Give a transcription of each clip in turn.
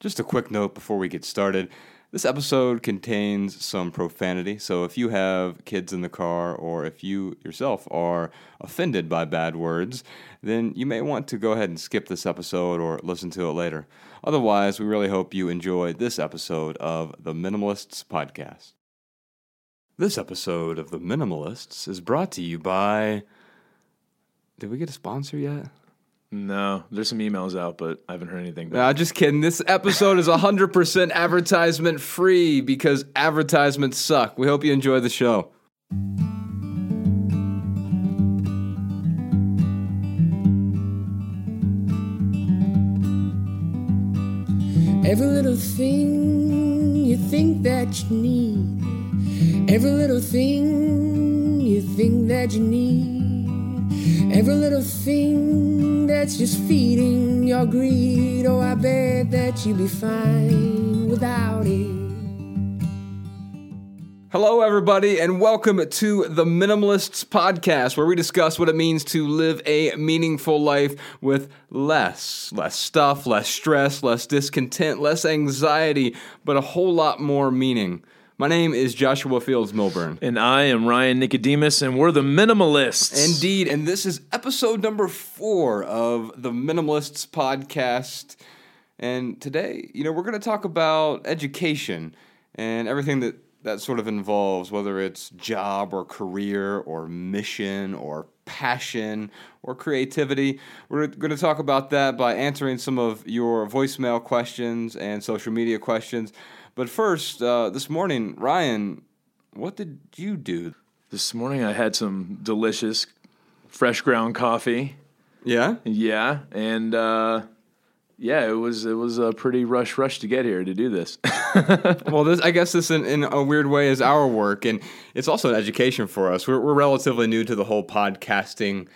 Just a quick note before we get started. This episode contains some profanity, so if you have kids in the car or if you yourself are offended by bad words, then you may want to go ahead and skip this episode or listen to it later. Otherwise, we really hope you enjoy this episode of The Minimalists Podcast. This episode of The Minimalists is brought to you by... Did we get a sponsor yet? No, there's some emails out, but I haven't heard anything back. Nah, just kidding. This episode is 100% advertisement free because advertisements suck. We hope you enjoy the show. Every little thing you think that you need. Every little thing you think that you need. Every little thing that's just feeding your greed. Oh, I bet that you'd be fine without it. Hello, everybody, and welcome to The Minimalists Podcast, where we discuss what it means to live a meaningful life with less stuff, less stress, less discontent, less anxiety, but a whole lot more meaning. My name is Joshua Fields Milburn. And I am Ryan Nicodemus, and we're The Minimalists. Indeed, and this is episode number 4 of The Minimalists Podcast. And today, we're going to talk about education and everything that sort of involves, whether it's job or career or mission or passion or creativity. We're going to talk about that by answering some of your voicemail questions and social media questions. But first, this morning, Ryan, what did you do? This morning I had some delicious fresh ground coffee. Yeah? Yeah, and it was a pretty rush to get here to do this. Well, I guess this in a weird way is our work, and it's also an education for us. We're relatively new to the whole podcasting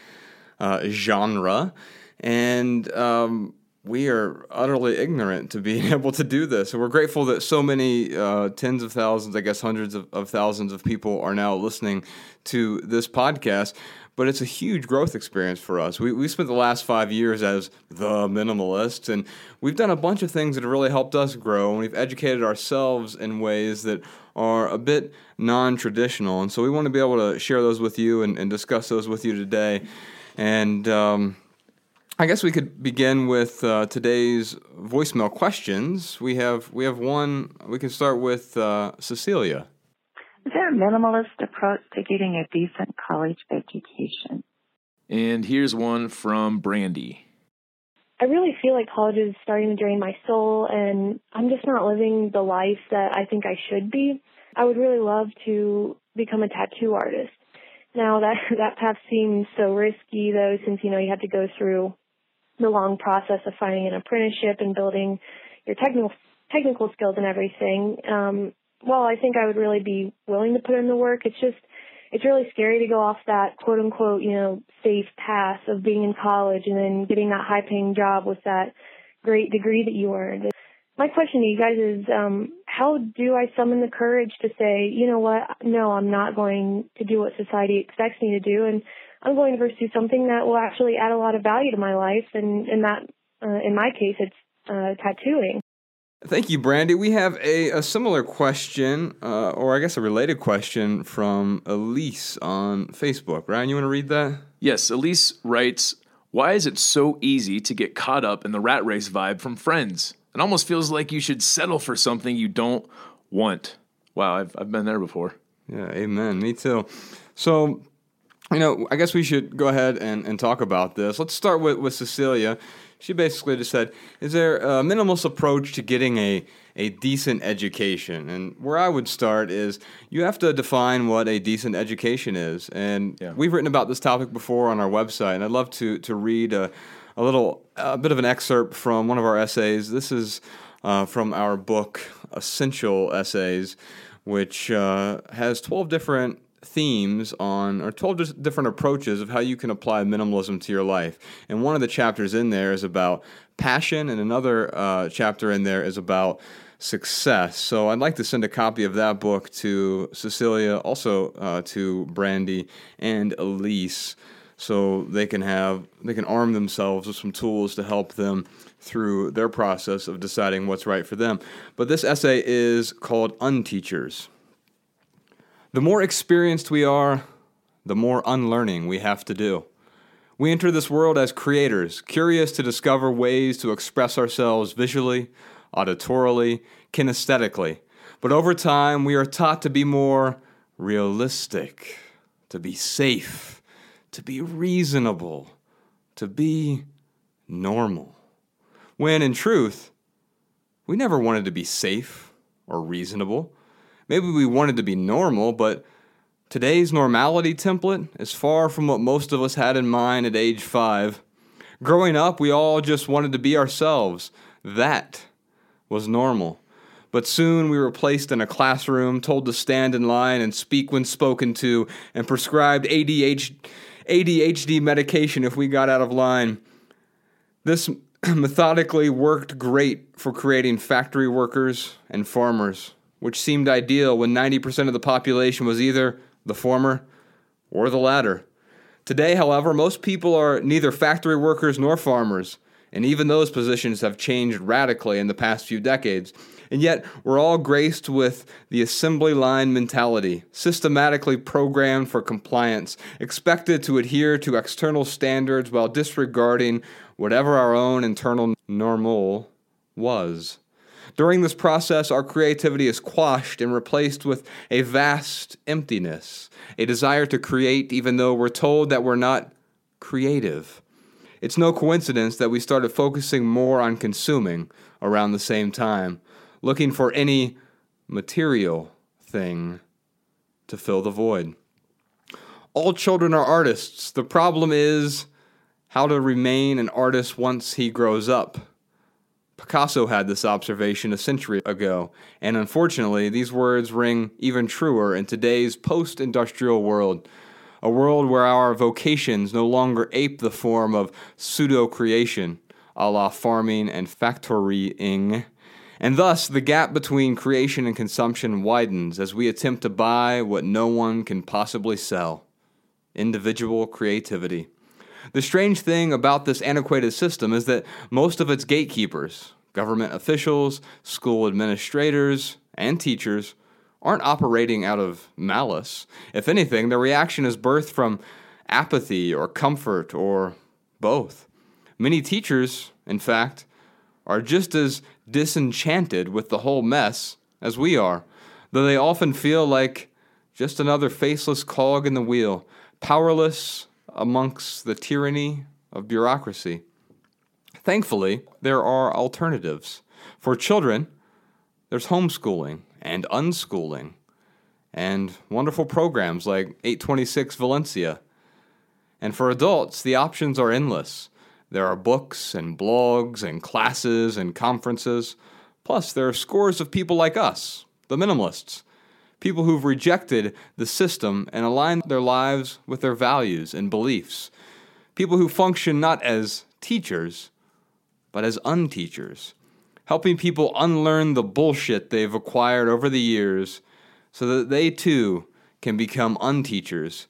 genre, and... we are utterly ignorant to being able to do this. And we're grateful that so many tens of thousands, I guess hundreds of thousands of people are now listening to this podcast. But it's a huge growth experience for us. We spent the last 5 years as The Minimalists, and we've done a bunch of things that have really helped us grow, and we've educated ourselves in ways that are a bit non-traditional. And so we want to be able to share those with you and discuss those with you today. And... I guess we could begin with today's voicemail questions. We have one. We can start with Cecilia. Is there a minimalist approach to getting a decent college education? And here's one from Brandy. I really feel like college is starting to drain my soul, and I'm just not living the life that I think I should be. I would really love to become a tattoo artist. Now, that path seems so risky, though, since, you have to go through the long process of finding an apprenticeship and building your technical skills and everything. I think I would really be willing to put in the work. It's really scary to go off that quote unquote, safe path of being in college and then getting that high paying job with that great degree that you earned. My question to you guys is, how do I summon the courage to say, you know what, no, I'm not going to do what society expects me to do, and I'm going to pursue something that will actually add a lot of value to my life, and that, in my case, it's tattooing. Thank you, Brandy. We have a similar question, or I guess a related question, from Elise on Facebook. Ryan, you want to read that? Yes, Elise writes, why is it so easy to get caught up in the rat race vibe from friends? It almost feels like you should settle for something you don't want. Wow, I've been there before. Yeah, amen. Me too. So, I guess we should go ahead and talk about this. Let's start with Cecilia. She basically just said, is there a minimalist approach to getting a decent education? And where I would start is you have to define what a decent education is. And We've written about this topic before on our website, and I'd love to read a bit of an excerpt from one of our essays. This is from our book, Essential Essays, which has 12 different themes on, or 12 different approaches of how you can apply minimalism to your life. And one of the chapters in there is about passion, and another chapter in there is about success. So I'd like to send a copy of that book to Cecilia, also to Brandy and Elise. so they can arm themselves with some tools to help them through their process of deciding what's right for them. But this essay is called Unteachers. The more experienced we are, the more unlearning we have to do. We enter this world as creators, curious to discover ways to express ourselves visually, auditorily, kinesthetically. But over time, we are taught to be more realistic, to be safe, to be reasonable, to be normal. When, in truth, we never wanted to be safe or reasonable. Maybe we wanted to be normal, but today's normality template is far from what most of us had in mind at age 5. Growing up, we all just wanted to be ourselves. That was normal. But soon we were placed in a classroom, told to stand in line and speak when spoken to, and prescribed ADHD medication if we got out of line. This methodically worked great for creating factory workers and farmers, which seemed ideal when 90% of the population was either the former or the latter. Today, however, most people are neither factory workers nor farmers, and even those positions have changed radically in the past few decades. And yet, we're all graced with the assembly line mentality, systematically programmed for compliance, expected to adhere to external standards while disregarding whatever our own internal normal was. During this process, our creativity is quashed and replaced with a vast emptiness, a desire to create even though we're told that we're not creative. It's no coincidence that we started focusing more on consuming around the same time, looking for any material thing to fill the void. All children are artists. The problem is how to remain an artist once he grows up. Picasso had this observation a century ago, and unfortunately, these words ring even truer in today's post-industrial world. A world where our vocations no longer ape the form of pseudo-creation, a la farming and factorying. And thus, the gap between creation and consumption widens as we attempt to buy what no one can possibly sell. Individual creativity. The strange thing about this antiquated system is that most of its gatekeepers, government officials, school administrators, and teachers, aren't operating out of malice. If anything, their reaction is birthed from apathy or comfort or both. Many teachers, in fact, are just as disenchanted with the whole mess as we are, though they often feel like just another faceless cog in the wheel, powerless amongst the tyranny of bureaucracy. Thankfully, there are alternatives. For children, there's homeschooling and unschooling, and wonderful programs like 826 Valencia. And for adults, the options are endless. There are books and blogs and classes and conferences. Plus, there are scores of people like us, the minimalists, people who've rejected the system and aligned their lives with their values and beliefs, people who function not as teachers, but as unteachers, helping people unlearn the bullshit they've acquired over the years so that they too can become unteachers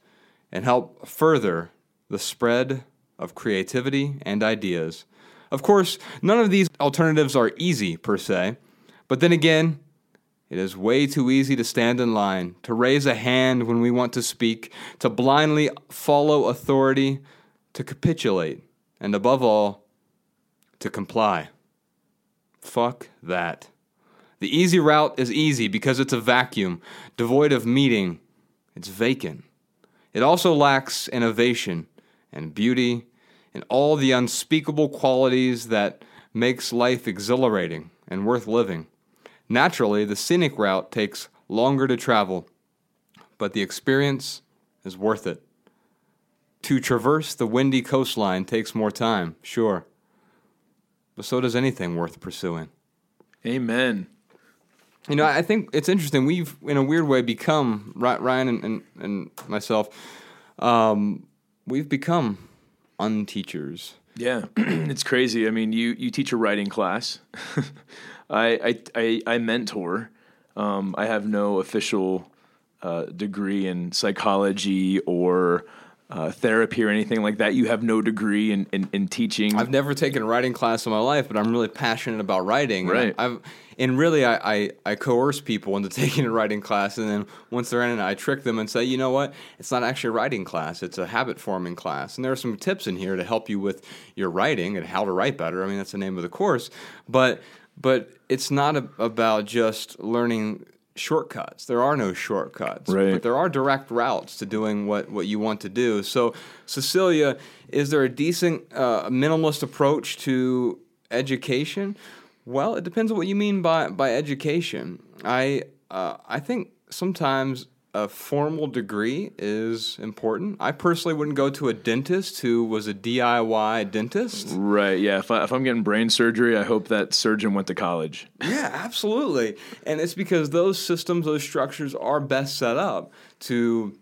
and help further the spread of creativity and ideas. Of course, none of these alternatives are easy per se, but then again, it is way too easy to stand in line, to raise a hand when we want to speak, to blindly follow authority, to capitulate, and above all, to comply. Fuck that. The easy route is easy because it's a vacuum, devoid of meaning. It's vacant. It also lacks innovation and beauty and all the unspeakable qualities that makes life exhilarating and worth living. Naturally, the scenic route takes longer to travel, but the experience is worth it. To traverse the windy coastline takes more time, sure. But so does anything worth pursuing. Amen. You know, I think it's interesting. We've, in a weird way, become, Ryan and myself, we've become unteachers. Yeah, it's crazy. I mean, you teach a writing class. I mentor. I have no official degree in psychology or therapy or anything like that. You have no degree in teaching. I've never taken a writing class in my life, but I'm really passionate about writing. Right. I coerce people into taking a writing class, and then once they're in it, I trick them and say, you know what, it's not actually a writing class, it's a habit-forming class. And there are some tips in here to help you with your writing and how to write better. I mean, that's the name of the course. But it's not about just learning shortcuts. There are no shortcuts, right. But there are direct routes to doing what you want to do. So, Cecilia, is there a decent minimalist approach to education? Well, it depends on what you mean by education. I think sometimes a formal degree is important. I personally wouldn't go to a dentist who was a DIY dentist. Right, yeah. If I'm getting brain surgery, I hope that surgeon went to college. Yeah, absolutely. And it's because those systems, those structures are best set up to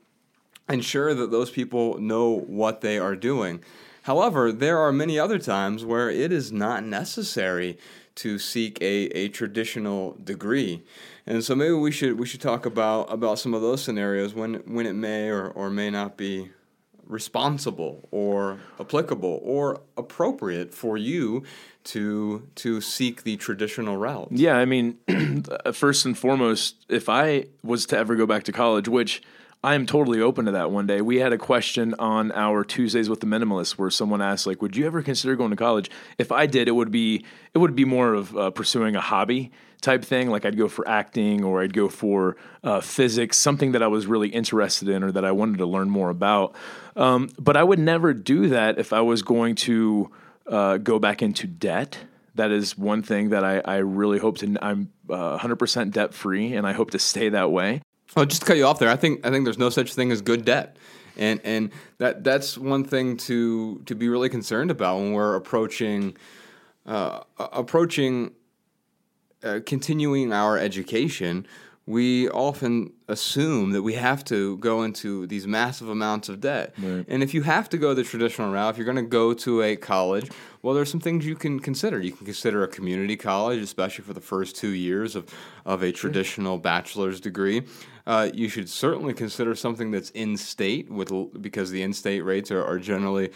ensure that those people know what they are doing. However, there are many other times where it is not necessary to seek a traditional degree. And so maybe we should talk about some of those scenarios when it may or may not be responsible or applicable or appropriate for you to seek the traditional route. Yeah, I mean, first and foremost, if I was to ever go back to college, which I am totally open to that one day. We had a question on our Tuesdays with the Minimalists where someone asked, like, would you ever consider going to college? If I did, it would be more of pursuing a hobby type thing. Like I'd go for acting or I'd go for physics, something that I was really interested in or that I wanted to learn more about. But I would never do that if I was going to go back into debt. That is one thing that I really hope to. I'm 100% debt free and I hope to stay that way. Oh, just to cut you off there, I think there's no such thing as good debt, and that's one thing to be really concerned about when we're approaching continuing our education. We often assume that we have to go into these massive amounts of debt. Right. And if you have to go the traditional route, if you're going to go to a college, well, there's some things you can consider. You can consider a community college, especially for the first 2 years of a traditional bachelor's degree. You should certainly consider something that's in-state because the in-state rates are generally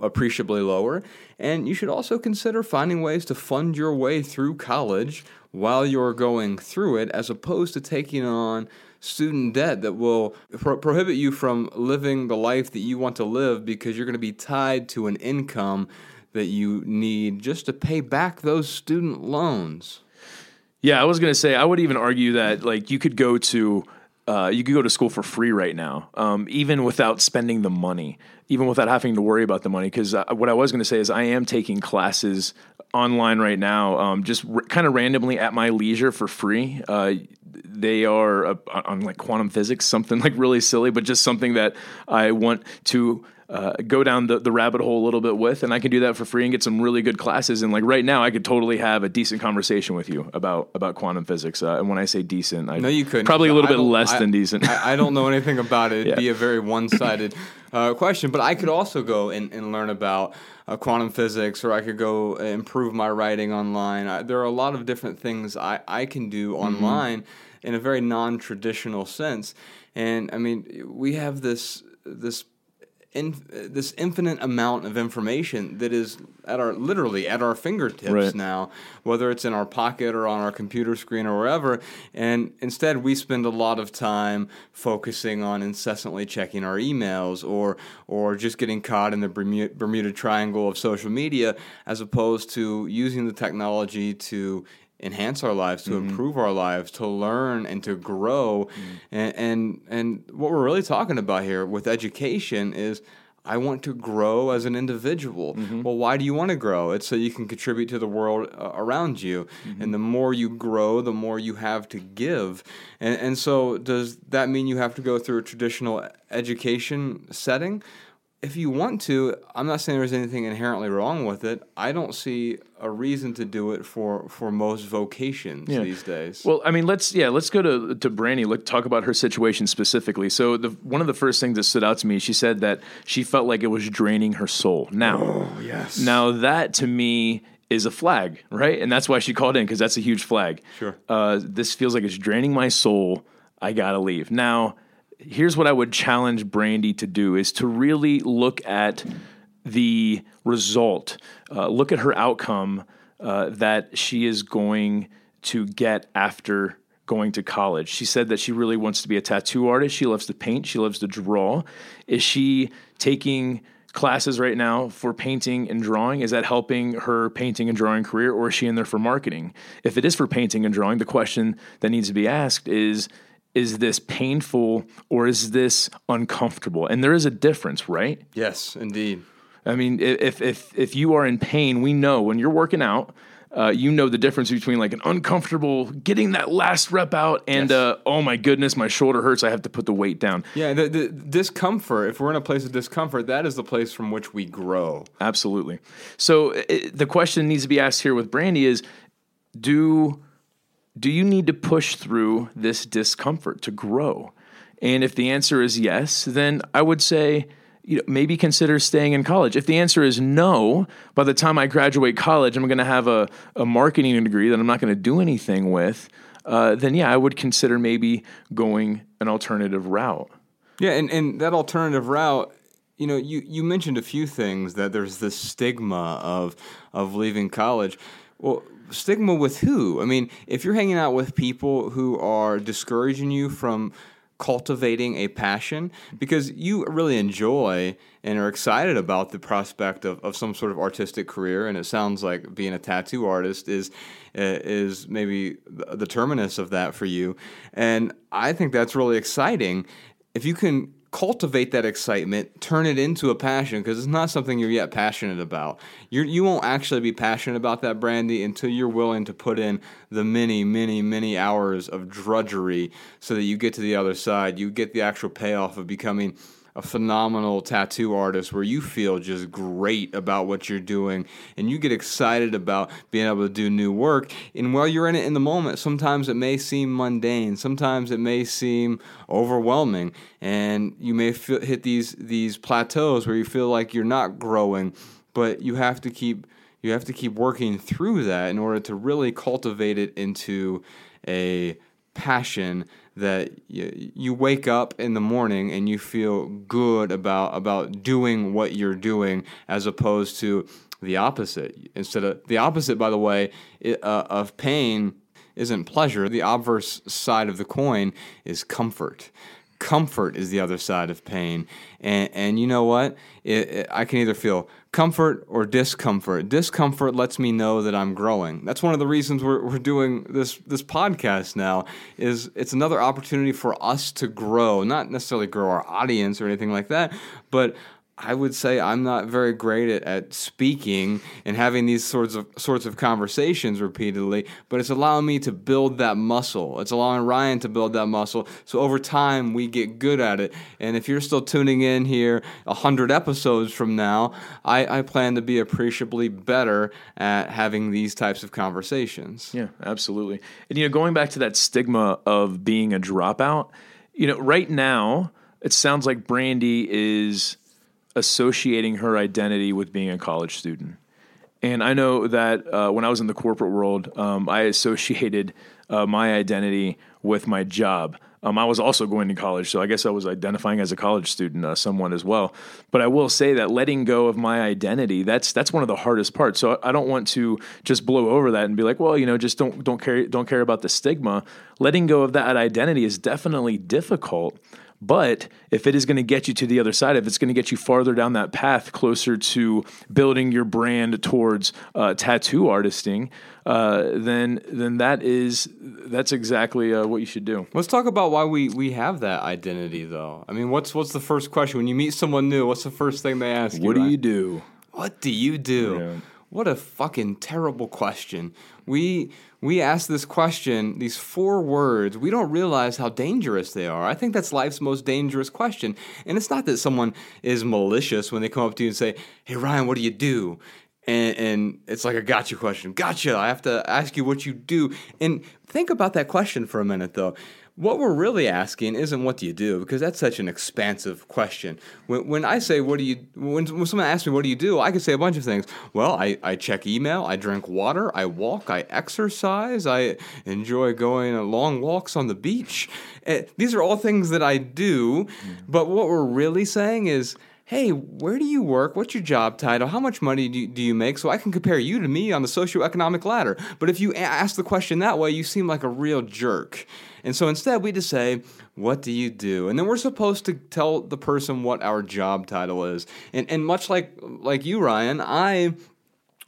appreciably lower. And you should also consider finding ways to fund your way through college while you're going through it, as opposed to taking on student debt that will prohibit you from living the life that you want to live because you're going to be tied to an income that you need just to pay back those student loans. Yeah, I was going to say, I would even argue that like you could go to school for free right now, even without spending the money, even without having to worry about the money. Because what I was going to say is I am taking classes online right now, just kind of randomly at my leisure for free. They are on like quantum physics, something like really silly, but just something that I want to go down the rabbit hole a little bit with, and I can do that for free and get some really good classes. And like right now I could totally have a decent conversation with you about quantum physics. And when I say decent, I no, you couldn't. Probably a little bit less than decent. I don't know anything about it. It'd be a very one-sided question, but I could also go and learn about quantum physics, or I could go improve my writing online. There are a lot of different things I can do online in a very non-traditional sense. And I mean, we have this infinite amount of information that is literally at our fingertips now, whether it's in our pocket or on our computer screen or wherever. And instead, we spend a lot of time focusing on incessantly checking our emails or just getting caught in the Bermuda Triangle of social media, as opposed to using the technology to enhance our lives, to improve our lives, to learn and to grow. And what we're really talking about here with education is I want to grow as an individual. Well, why do you want to grow? It's so you can contribute to the world around you. And the more you grow, the more you have to give. And so does that mean you have to go through a traditional education setting? If you want to, I'm not saying there's anything inherently wrong with it. I don't see a reason to do it for most vocations these days. Well, I mean, let's go to Brandy. Talk about her situation specifically. So one of the first things that stood out to me, she said that she felt like it was draining her soul. Now that to me is a flag, right? And that's why she called in, because that's a huge flag. Sure. This feels like it's draining my soul. I gotta leave. Now, here's what I would challenge Brandy to do is to really look at the result, look at her outcome that she is going to get after going to college. She said that she really wants to be a tattoo artist. She loves to paint. She loves to draw. Is she taking classes right now for painting and drawing? Is that helping her painting and drawing career, or is she in there for marketing? If it is for painting and drawing, the question that needs to be asked is this painful or is this uncomfortable? And there is a difference, right? Yes, indeed. I mean, if you are in pain, we know when you're working out, you know the difference between like an uncomfortable getting that last rep out and, yes, oh my goodness, my shoulder hurts, I have to put the weight down. Yeah, the discomfort, if we're in a place of discomfort, that is the place from which we grow. Absolutely. So the question needs to be asked here with Brandy is, do you need to push through this discomfort to grow? And if the answer is yes, then I would say, you know, maybe consider staying in college. If the answer is no, by the time I graduate college, I'm going to have a marketing degree that I'm not going to do anything with, then yeah, I would consider maybe going an alternative route. Yeah, and that alternative route, you know, you mentioned a few things, that there's this stigma of leaving college. Well, stigma with who? I mean, if you're hanging out with people who are discouraging you from cultivating a passion, because you really enjoy and are excited about the prospect of some sort of artistic career, and it sounds like being a tattoo artist is maybe the terminus of that for you. And I think that's really exciting. If you can cultivate that excitement, turn it into a passion, because it's not something you're yet passionate about. You won't actually be passionate about that, Brandy, until you're willing to put in the many, many, many hours of drudgery so that you get to the other side. You get the actual payoff of becoming a phenomenal tattoo artist where you feel just great about what you're doing and you get excited about being able to do new work. And while you're in it in the moment, sometimes it may seem mundane, sometimes it may seem overwhelming, and you may hit these plateaus where you feel like you're not growing, but you have to keep working through that in order to really cultivate it into a passion that you wake up in the morning and you feel good about doing what you're doing, as opposed to the opposite. Instead of the opposite, by the way, of pain isn't pleasure. The obverse side of the coin is comfort. Comfort is the other side of pain. And you know what? I can either feel comfort or discomfort. Discomfort lets me know that I'm growing. That's one of the reasons we're doing this podcast now, is it's another opportunity for us to grow, not necessarily grow our audience or anything like that, but I would say I'm not very great at speaking and having these sorts of conversations repeatedly, but it's allowing me to build that muscle. It's allowing Ryan to build that muscle. So over time, we get good at it. And if you're still tuning in here 100 episodes from now, I plan to be appreciably better at having these types of conversations. Yeah, absolutely. And, you know, going back to that stigma of being a dropout, you know, right now, it sounds like Brandy is associating her identity with being a college student. And I know that when I was in the corporate world, I associated my identity with my job. I was also going to college, so I guess I was identifying as a college student, someone as well. But I will say that letting go of my identity, that's one of the hardest parts. So I don't want to just blow over that and be like, well, you know, just don't care about the stigma. Letting go of that identity is definitely difficult. But if it is going to get you to the other side, if it's going to get you farther down that path, closer to building your brand towards tattoo artisting, then that's exactly what you should do. Let's talk about why we have that identity, though. I mean, what's the first question when you meet someone new? What's the first thing they ask you? What do you do? What do you do? Yeah. What a fucking terrible question. We ask this question, these four words, we don't realize how dangerous they are. I think that's life's most dangerous question. And it's not that someone is malicious when they come up to you and say, hey, Ryan, what do you do? And it's like a gotcha question. Gotcha. I have to ask you what you do. And think about that question for a minute, though. What we're really asking isn't what do you do, because that's such an expansive question. When I say what do you, when someone asks me what do you do, I could say a bunch of things. Well, I check email, I drink water, I walk, I exercise, I enjoy going on long walks on the beach. These are all things that I do, but what we're really saying is, hey, where do you work? What's your job title? How much money do you make? So I can compare you to me on the socioeconomic ladder. But if you ask the question that way, you seem like a real jerk. And so instead, we just say, what do you do? And then we're supposed to tell the person what our job title is. And much like you, Ryan, I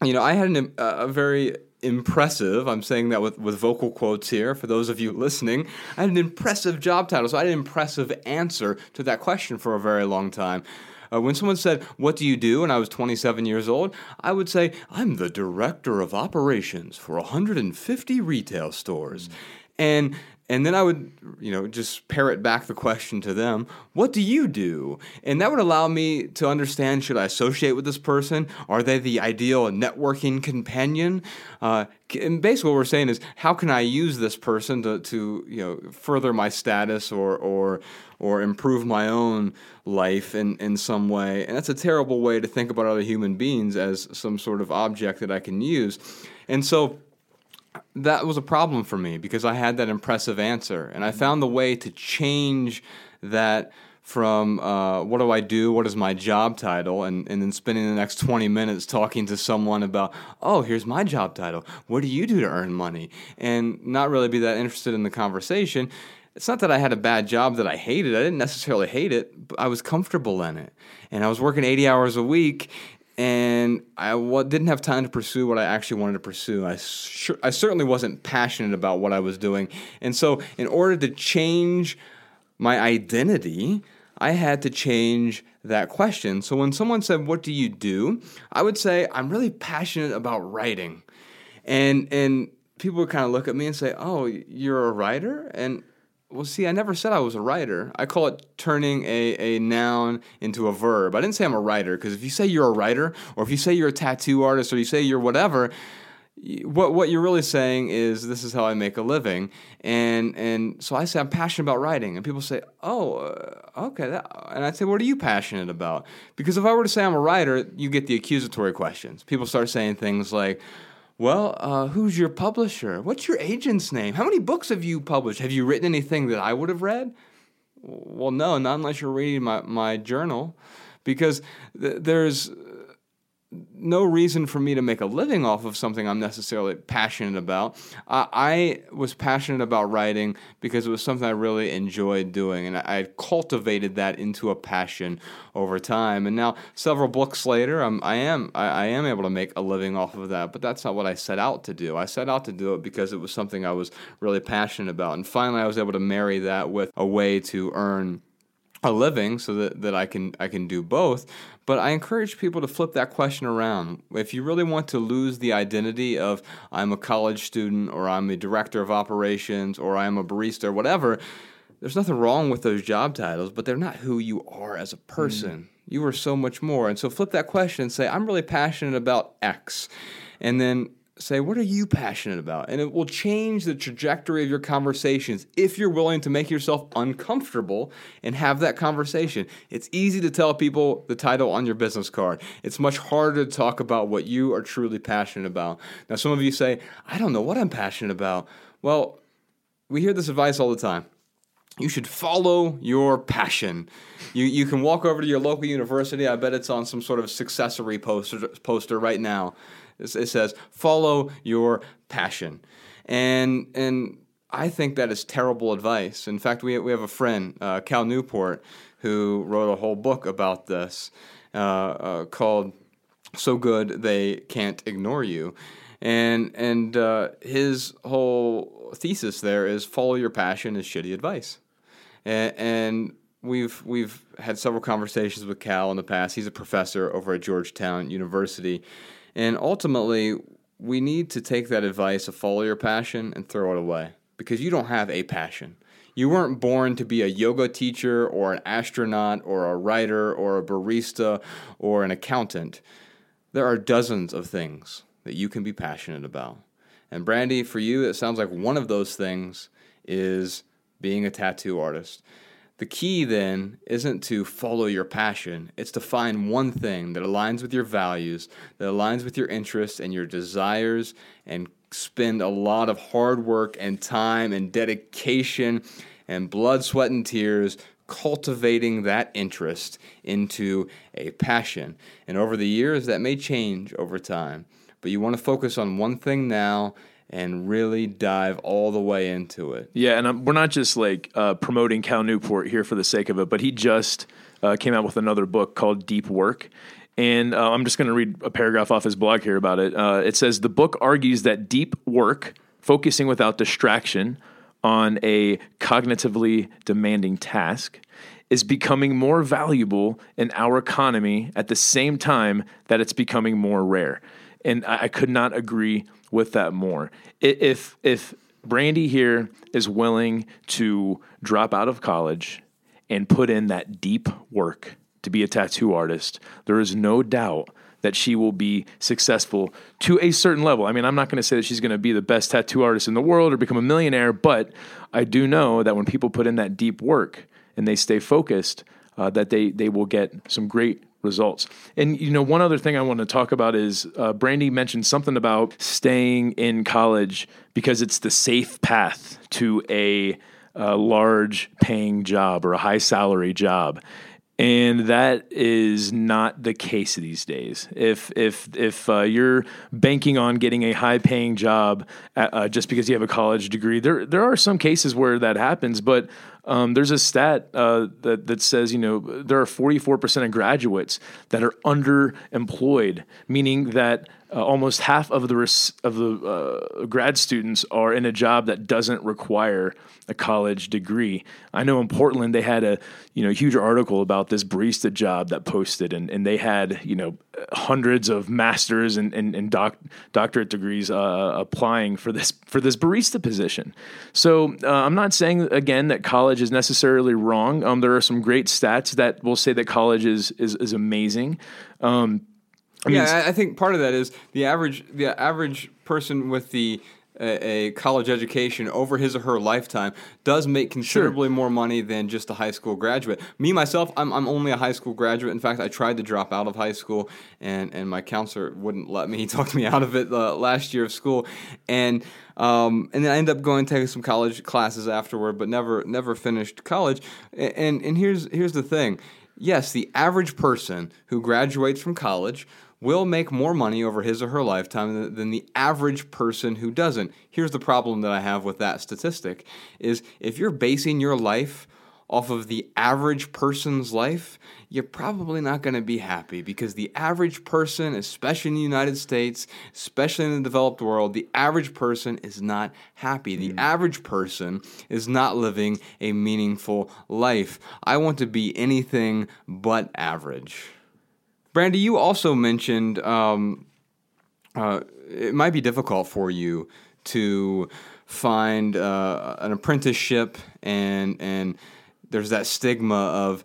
had a very impressive, I'm saying that with vocal quotes here for those of you listening, I had an impressive job title. So I had an impressive answer to that question for a very long time. When someone said, what do you do, and I was 27 years old, I would say, I'm the director of operations for 150 retail stores. And then I would, just parrot back the question to them, what do you do? And that would allow me to understand, should I associate with this person? Are they the ideal networking companion? And basically what we're saying is, how can I use this person to further my status or improve my own life in some way? And that's a terrible way to think about other human beings as some sort of object that I can use. And so that was a problem for me because I had that impressive answer, and I found the way to change that from what do I do, what is my job title, and then spending the next 20 minutes talking to someone about, oh, here's my job title, what do you do to earn money, and not really be that interested in the conversation. It's not that I had a bad job that I hated. I didn't necessarily hate it, but I was comfortable in it, and I was working 80 hours a week, and I didn't have time to pursue what I actually wanted to pursue. I certainly wasn't passionate about what I was doing. And so in order to change my identity, I had to change that question. So when someone said, what do you do? I would say, I'm really passionate about writing. And people would kind of look at me and say, oh, you're a writer? And well, see, I never said I was a writer. I call it turning a noun into a verb. I didn't say I'm a writer, because if you say you're a writer, or if you say you're a tattoo artist, or you say you're whatever, what you're really saying is, this is how I make a living. And so I say I'm passionate about writing. And people say, oh, okay. And I say, what are you passionate about? Because if I were to say I'm a writer, you get the accusatory questions. People start saying things like, well, who's your publisher? What's your agent's name? How many books have you published? Have you written anything that I would have read? Well, no, not unless you're reading my journal, because there's no reason for me to make a living off of something I'm necessarily passionate about. I was passionate about writing because it was something I really enjoyed doing, and I cultivated that into a passion over time. And now, several books later, I am able to make a living off of that, but that's not what I set out to do. I set out to do it because it was something I was really passionate about, and finally I was able to marry that with a way to earn a living so that I can do both. But I encourage people to flip that question around. If you really want to lose the identity of I'm a college student, or I'm a director of operations, or I'm a barista, or whatever, there's nothing wrong with those job titles, but they're not who you are as a person. You are so much more. And so flip that question and say, I'm really passionate about X. And then say, what are you passionate about? And it will change the trajectory of your conversations if you're willing to make yourself uncomfortable and have that conversation. It's easy to tell people the title on your business card. It's much harder to talk about what you are truly passionate about. Now, some of you say, I don't know what I'm passionate about. Well, we hear this advice all the time. You should follow your passion. You can walk over to your local university. I bet it's on some sort of successory poster right now. It says, follow your passion. And I think that is terrible advice. In fact, we have a friend, Cal Newport, who wrote a whole book about this called So Good They Can't Ignore You. And his whole thesis there is follow your passion is shitty advice. And we've had several conversations with Cal in the past. He's a professor over at Georgetown University. And ultimately, we need to take that advice of follow your passion and throw it away, because you don't have a passion. You weren't born to be a yoga teacher or an astronaut or a writer or a barista or an accountant. There are dozens of things that you can be passionate about. And Brandy, for you, it sounds like one of those things is being a tattoo artist. The key then isn't to follow your passion, it's to find one thing that aligns with your values, that aligns with your interests and your desires, and spend a lot of hard work and time and dedication and blood, sweat, and tears cultivating that interest into a passion. And over the years, that may change over time, but you want to focus on one thing now and really dive all the way into it. Yeah, and we're not just like promoting Cal Newport here for the sake of it, but he just came out with another book called Deep Work. And I'm just going to read a paragraph off his blog here about it. It says, the book argues that deep work, focusing without distraction on a cognitively demanding task, is becoming more valuable in our economy at the same time that it's becoming more rare. And I could not agree with that more. If Brandy here is willing to drop out of college and put in that deep work to be a tattoo artist, there is no doubt that she will be successful to a certain level. I mean, I'm not going to say that she's going to be the best tattoo artist in the world or become a millionaire, but I do know that when people put in that deep work and they stay focused, that they will get some great results. And, you know, one other thing I want to talk about is Brandy mentioned something about staying in college because it's the safe path to a large paying job or a high salary job. And that is not the case these days. If you're banking on getting a high-paying job just because you have a college degree, there are some cases where that happens. But there's a stat that says, you know, there are 44% of graduates that are underemployed, meaning that almost half of the grad students are in a job that doesn't require a college degree. I know in Portland they had a huge article about this barista job that posted, and they had hundreds of masters and doctorate degrees applying for this barista position. So I'm not saying again that college is necessarily wrong. There are some great stats that will say that college is amazing. I think part of that is the average person with a college education over his or her lifetime does make considerably more money than just a high school graduate. Me, myself, I'm only a high school graduate. In fact, I tried to drop out of high school, and my counselor wouldn't let me. He talked me out of it last year of school, and then I ended up going taking some college classes afterward, but never finished college. And here's the thing. Yes, the average person who graduates from college will make more money over his or her lifetime than the average person who doesn't. Here's the problem that I have with that statistic, is if you're basing your life off of the average person's life, you're probably not going to be happy, because the average person, especially in the United States, especially in the developed world, the average person is not happy. The average person is not living a meaningful life. I want to be anything but average. Brandy, you also mentioned it might be difficult for you to find an apprenticeship, and there's that stigma of,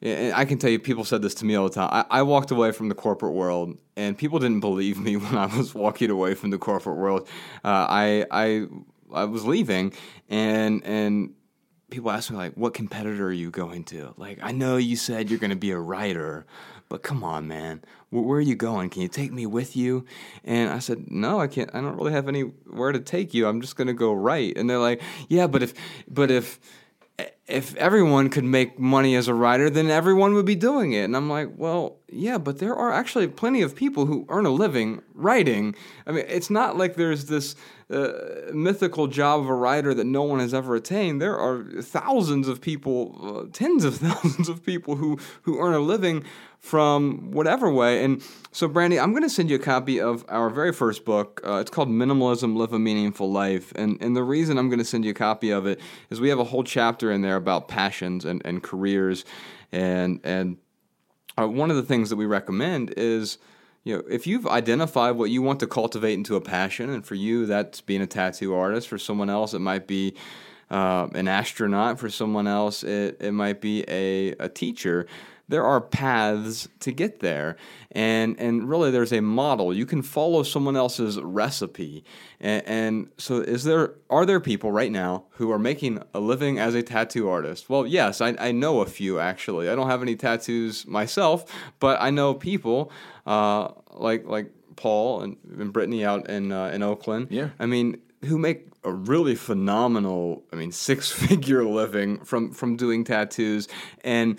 and I can tell you, people said this to me all the time. I walked away from the corporate world, and people didn't believe me when I was walking away from the corporate world. I was leaving, and people asked me, like, what competitor are you going to? Like, I know you said you're going to be a writer, but come on, man, where are you going? Can you take me with you? And I said, no, I can't. I don't really have anywhere to take you. I'm just going to go write. And they're like, yeah, but if everyone could make money as a writer, then everyone would be doing it. And I'm like, well, yeah, but there are actually plenty of people who earn a living writing. I mean, it's not like there's this mythical job of a writer that no one has ever attained. There are thousands of people, tens of thousands of people who earn a living from whatever way. And so, Brandy, I'm going to send you a copy of our very first book. It's called Minimalism, Live a Meaningful Life. And the reason I'm going to send you a copy of it is we have a whole chapter in there about passions and careers. And one of the things that we recommend is, if you've identified what you want to cultivate into a passion, and for you that's being a tattoo artist, for someone else it might be an astronaut, for someone else it might be a teacher, there are paths to get there. And really there's a model. You can follow someone else's recipe. And so are there people right now who are making a living as a tattoo artist? Well, yes, I know a few actually. I don't have any tattoos myself, but I know people like Paul and Brittany out in Oakland. Yeah. I mean, who make a really phenomenal, six-figure living from doing tattoos. And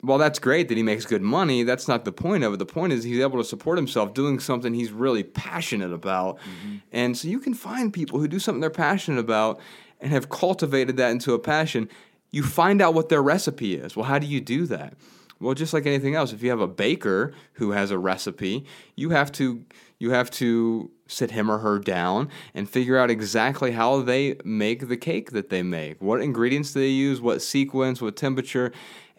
while that's great that he makes good money, that's not the point of it. The point is he's able to support himself doing something he's really passionate about. Mm-hmm. And so you can find people who do something they're passionate about and have cultivated that into a passion. You find out what their recipe is. Well, how do you do that? Well, just like anything else, if you have a baker who has a recipe, you have to sit him or her down and figure out exactly how they make the cake that they make, what ingredients they use, what sequence, what temperature,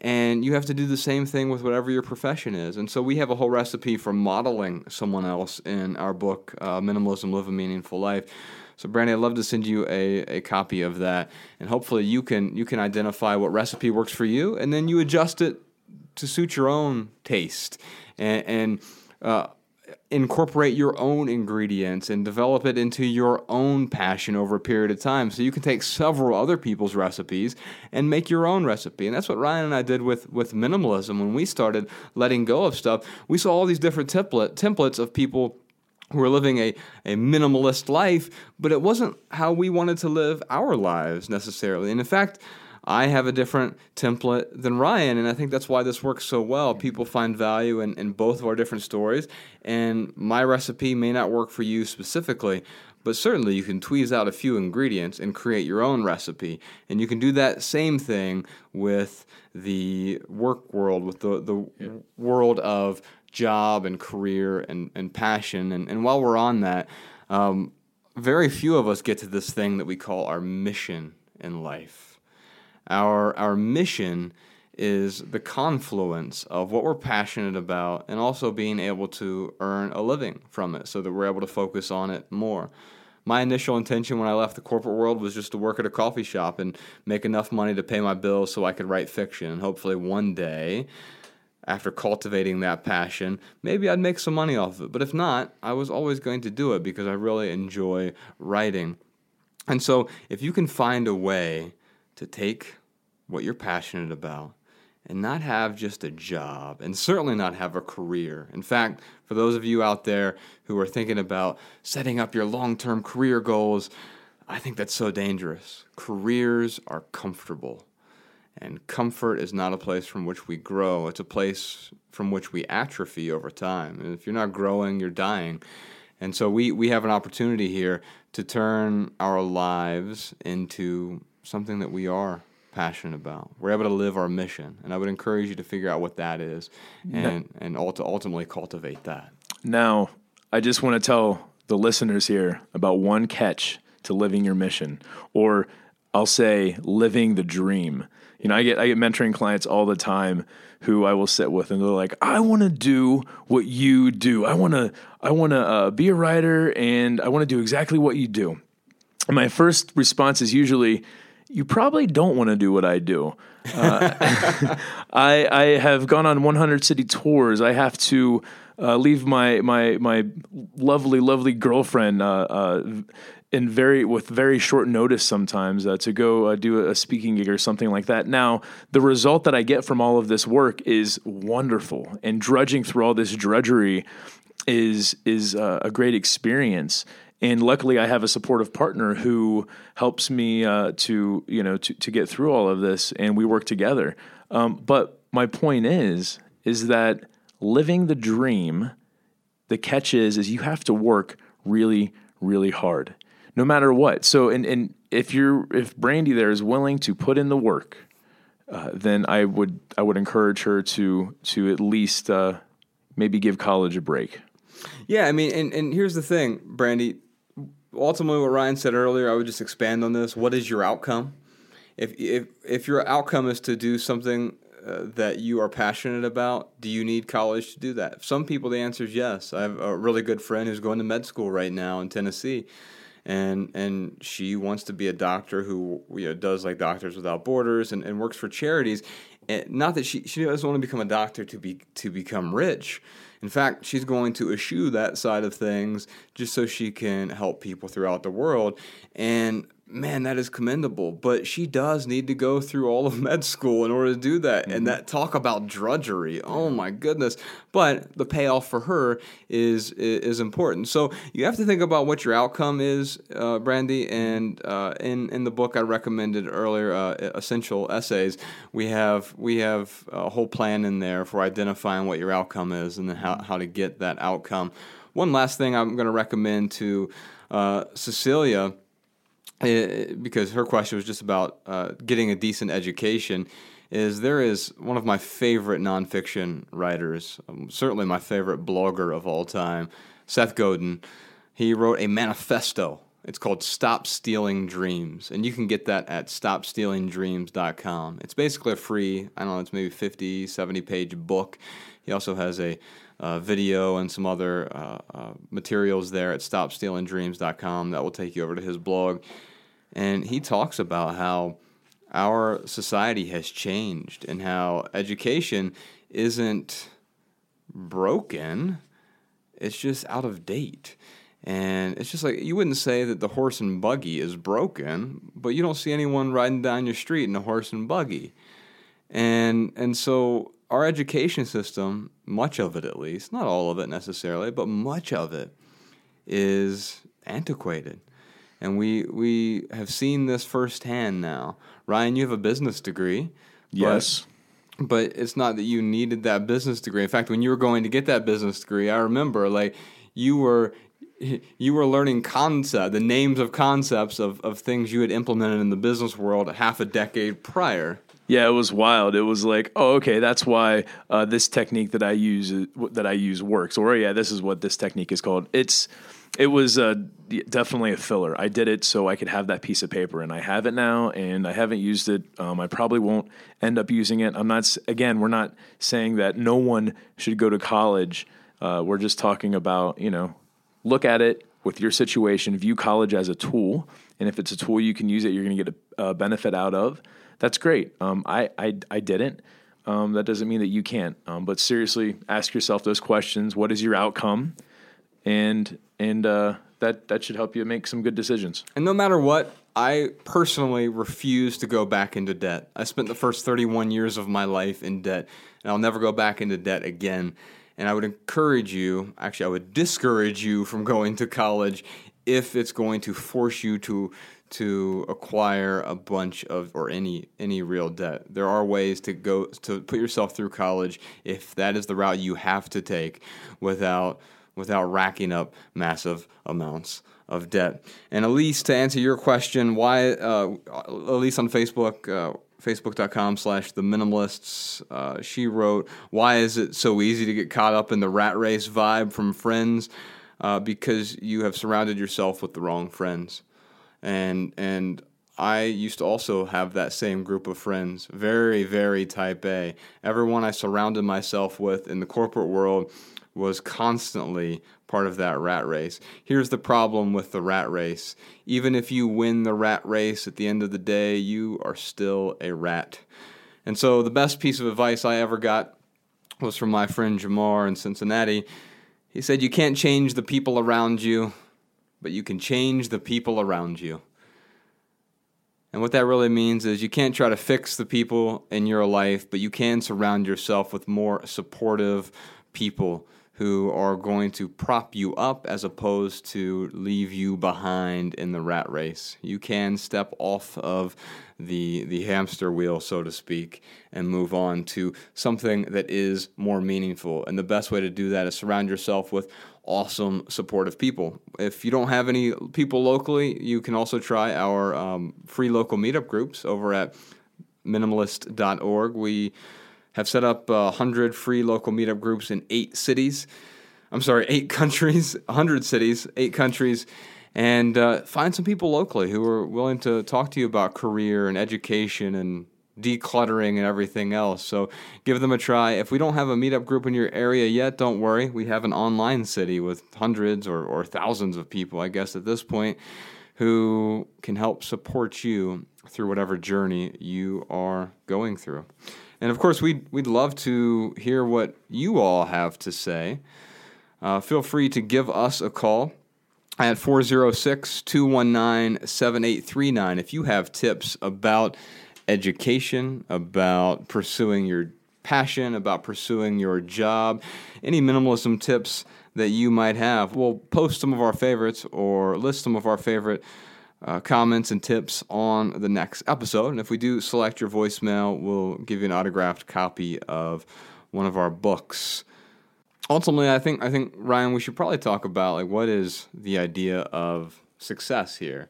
and you have to do the same thing with whatever your profession is. And so we have a whole recipe for modeling someone else in our book, Minimalism, Live a Meaningful Life. So, Brandy, I'd love to send you a copy of that, and hopefully you can identify what recipe works for you, and then you adjust it to suit your own taste and incorporate your own ingredients and develop it into your own passion over a period of time. So you can take several other people's recipes and make your own recipe. And that's what Ryan and I did with minimalism. When we started letting go of stuff, we saw all these different templates of people who were living a minimalist life, but it wasn't how we wanted to live our lives necessarily. And in fact, I have a different template than Ryan, and I think that's why this works so well. People find value in both of our different stories, and my recipe may not work for you specifically, but certainly you can tweeze out a few ingredients and create your own recipe. And you can do that same thing with the work world, with the world of job and career and passion. And while we're on that, very few of us get to this thing that we call our mission in life. Our mission is the confluence of what we're passionate about and also being able to earn a living from it so that we're able to focus on it more. My initial intention when I left the corporate world was just to work at a coffee shop and make enough money to pay my bills so I could write fiction. And hopefully one day, after cultivating that passion, maybe I'd make some money off of it. But if not, I was always going to do it because I really enjoy writing. And so if you can find a way to take what you're passionate about and not have just a job and certainly not have a career. In fact, for those of you out there who are thinking about setting up your long-term career goals, I think that's so dangerous. Careers are comfortable, and comfort is not a place from which we grow. It's a place from which we atrophy over time. And if you're not growing, you're dying. And so we have an opportunity here to turn our lives into something that we are passionate about. We're able to live our mission, and I would encourage you to figure out what that is and ultimately cultivate that. Now, I just want to tell the listeners here about one catch to living your mission, or I'll say living the dream. You know, I get mentoring clients all the time who I will sit with, and they're like, "I want to do what you do. I want to be a writer, and I want to do exactly what you do." And my first response is usually, "You probably don't want to do what I do." I have gone on 100 city tours. I have to leave my lovely girlfrind with very short notice sometimes to go do a speaking gig or something like that. Now, the result that I get from all of this work is wonderful, and drudging through all this drudgery is a great experience. And luckily, I have a supportive partner who helps me to get through all of this, and we work together. But my point is that living the dream, the catch is you have to work really, really hard, no matter what. So, and if Brandy there is willing to put in the work, then I would encourage her to at least maybe give college a break. Yeah, and here's the thing, Brandy. Ultimately, what Ryan said earlier, I would just expand on this. What is your outcome? If your outcome is to do something that you are passionate about, do you need college to do that? Some people, the answer is yes. I have a really good friend who's going to med school right now in Tennessee, and she wants to be a doctor who does like Doctors Without Borders and works for charities. And not that she doesn't want to become a doctor to become rich. In fact, she's going to eschew that side of things just so she can help people throughout the world. And man, that is commendable. But she does need to go through all of med school in order to do that. Mm-hmm. And that talk about drudgery. Oh my goodness. But the payoff for her is important. So you have to think about what your outcome is, Brandy. And in the book I recommended earlier, Essential Essays, we have a whole plan in there for identifying what your outcome is and then how to get that outcome. One last thing I'm going to recommend to Cecilia, because her question was just about getting a decent education, is one of my favorite nonfiction writers, certainly my favorite blogger of all time, Seth Godin. He wrote a manifesto. It's called Stop Stealing Dreams, and you can get that at stopstealingdreams.com. It's basically a free, it's maybe 50, 70-page book. He also has a video and some other materials there at stopstealingdreams.com that will take you over to his blog. And he talks about how our society has changed and how education isn't broken, it's just out of date. And it's just like, you wouldn't say that the horse and buggy is broken, but you don't see anyone riding down your street in a horse and buggy. And so our education system, much of it at least, not all of it necessarily, but much of it is antiquated. And we have seen this firsthand now. Ryan, you have a business degree. Yes. But it's not that you needed that business degree. In fact, when you were going to get that business degree, I remember you were learning the names of concepts of things you had implemented in the business world half a decade prior. Yeah, it was wild. It was like, oh, okay, that's why this technique that I use works, or yeah, this is what this technique is called. It was definitely a filler. I did it so I could have that piece of paper, and I have it now, and I haven't used it. I probably won't end up using it. We're not saying that no one should go to college. We're just talking about, look at it with your situation, view college as a tool, and if it's a tool you can use it, you're going to get a benefit out of. That's great. I didn't. That doesn't mean that you can't. But seriously, ask yourself those questions. What is your outcome? And that should help you make some good decisions. And no matter what, I personally refuse to go back into debt. I spent the first 31 years of my life in debt, and I'll never go back into debt again. And I would discourage you from going to college if it's going to force you to acquire a bunch of or any real debt. There are ways to put yourself through college if that is the route you have to take without racking up massive amounts of debt. And Elise, to answer your question, why Elise on Facebook, facebook.com/theminimalists, she wrote, "Why is it so easy to get caught up in the rat race vibe from friends? Because you have surrounded yourself with the wrong friends." And I used to also have that same group of friends, very, very type A. Everyone I surrounded myself with in the corporate world was constantly part of that rat race. Here's the problem with the rat race. Even if you win the rat race at the end of the day, you are still a rat. And so the best piece of advice I ever got was from my friend Jamar in Cincinnati. He said, "You can't change the people around you, but you can change the people around you." And what that really means is you can't try to fix the people in your life, but you can surround yourself with more supportive people who are going to prop you up as opposed to leave you behind in the rat race. You can step off of the hamster wheel, so to speak, and move on to something that is more meaningful. And the best way to do that is surround yourself with awesome, supportive people. If you don't have any people locally, you can also try our free local meetup groups over at minimalist.org. We have set up 100 free local meetup groups in 8 countries, 100 cities, 8 countries, and find some people locally who are willing to talk to you about career and education and decluttering and everything else. So give them a try. If we don't have a meetup group in your area yet, don't worry. We have an online city with hundreds or thousands of people, I guess, at this point. who can help support you through whatever journey you are going through. And of course, we'd love to hear what you all have to say. Feel free to give us a call at 406-219-7839 if you have tips about education, about pursuing your passion, about pursuing your job, any minimalism tips that you might have. We'll post some of our favorites or list some of our favorite comments and tips on the next episode. And if we do select your voicemail, we'll give you an autographed copy of one of our books. Ultimately, I think Ryan, we should probably talk about like what is the idea of success here,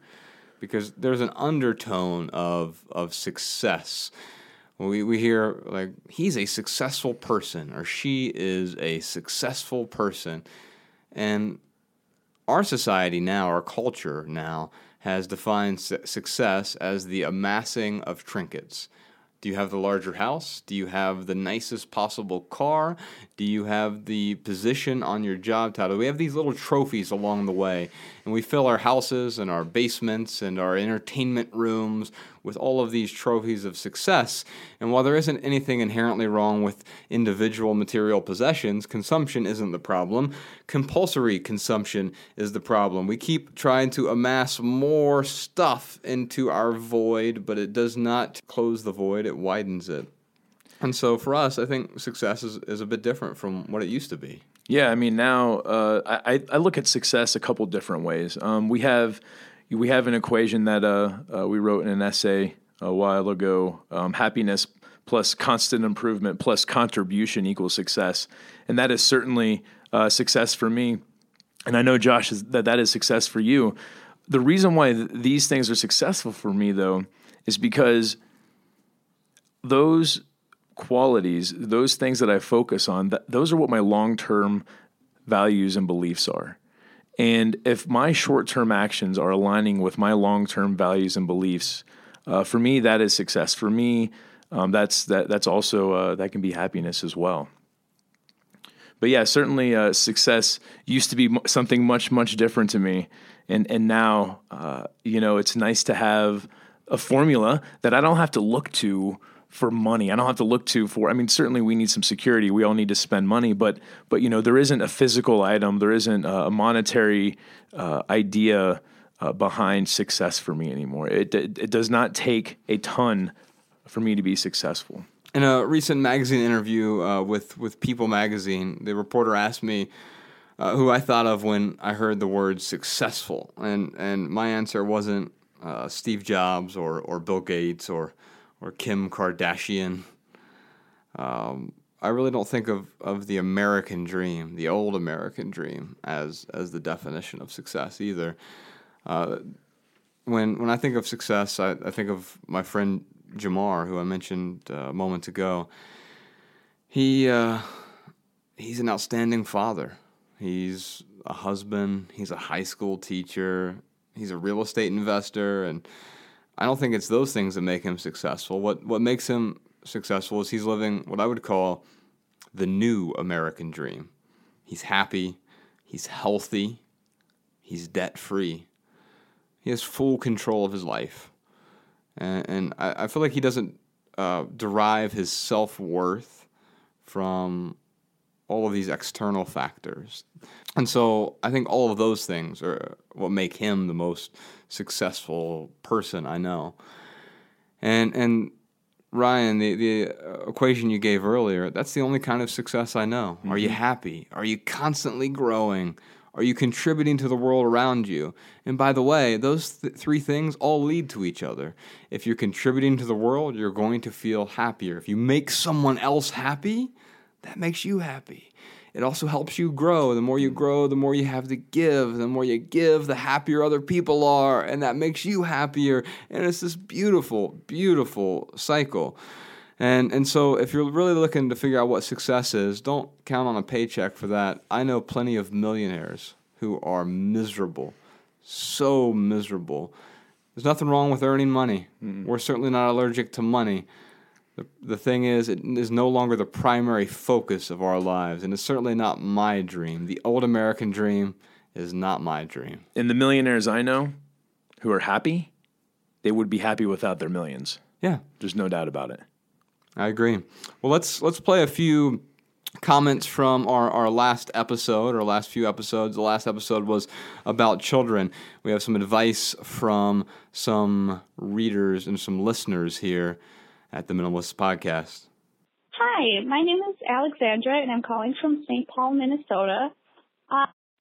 because there's an undertone of success. We hear like he's a successful person or she is a successful person, and our society now, our culture now, has defined success as the amassing of trinkets. Do you have the larger house? Do you have the nicest possible car? Do you have the position on your job title? We have these little trophies along the way, and we fill our houses and our basements and our entertainment rooms with all of these trophies of success. And while there isn't anything inherently wrong with individual material possessions, consumption isn't the problem. Compulsory consumption is the problem. We keep trying to amass more stuff into our void, but it does not close the void. It widens it. And so for us, I think success is a bit different from what it used to be. Yeah, I mean, now I look at success a couple different ways. We have an equation that we wrote in an essay a while ago, happiness plus constant improvement plus contribution equals success. And that is certainly success for me. And I know, Josh, that is success for you. The reason why these things are successful for me, though, is because those qualities, those things that I focus on, those are what my long-term values and beliefs are. And if my short-term actions are aligning with my long-term values and beliefs, for me, that is success. For me, that's also, that can be happiness as well. But yeah, certainly success used to be something much, much different to me. And now, it's nice to have a formula that I don't have to look to for money. I don't have to look to for, I mean, certainly we need some security. We all need to spend money, but there isn't a physical item. There isn't a monetary idea behind success for me anymore. It does not take a ton for me to be successful. In a recent magazine interview with People magazine, the reporter asked me who I thought of when I heard the word successful. And my answer wasn't Steve Jobs or Bill Gates or Kim Kardashian. I really don't think of the American dream, the old American dream, as the definition of success either. When I think of success, I think of my friend Jamar, who I mentioned a moment ago. He's an outstanding father. He's a husband. He's a high school teacher. He's a real estate investor, and I don't think it's those things that make him successful. What makes him successful is he's living what I would call the new American dream. He's happy, he's healthy, he's debt-free. He has full control of his life. And I feel like he doesn't derive his self-worth from all of these external factors. And so I think all of those things are what make him the most successful person I know. And Ryan, the equation you gave earlier, that's the only kind of success I know. Mm-hmm. Are you happy? Are you constantly growing? Are you contributing to the world around you? And by the way, those three things all lead to each other. If you're contributing to the world, you're going to feel happier. If you make someone else happy, that makes you happy. It also helps you grow. The more you grow, the more you have to give. The more you give, the happier other people are, and that makes you happier. And it's this beautiful, beautiful cycle. And so if you're really looking to figure out what success is, don't count on a paycheck for that. I know plenty of millionaires who are miserable, so miserable. There's nothing wrong with earning money. Mm-hmm. We're certainly not allergic to money. The thing is, it is no longer the primary focus of our lives, and it's certainly not my dream. The old American dream is not my dream. And the millionaires I know who are happy, they would be happy without their millions. Yeah. There's no doubt about it. I agree. Well, let's play a few comments from our last episode, or last few episodes. The last episode was about children. We have some advice from some readers and some listeners here at the Minimalists Podcast. Hi, my name is Alexandra, and I'm calling from St. Paul, Minnesota,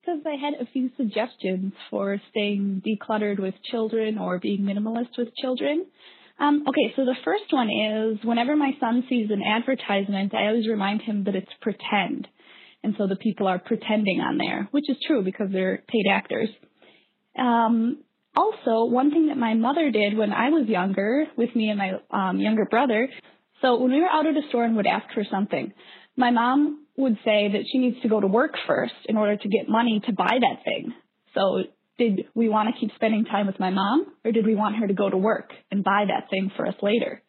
because I had a few suggestions for staying decluttered with children or being minimalist with children. Okay, so the first one is whenever my son sees an advertisement, I always remind him that it's pretend. And so the people are pretending on there, which is true because they're paid actors. Also, one thing that my mother did when I was younger with me and my younger brother, so when we were out at a store and would ask for something, my mom would say that she needs to go to work first in order to get money to buy that thing. So did we want to keep spending time with my mom, or did we want her to go to work and buy that thing for us later?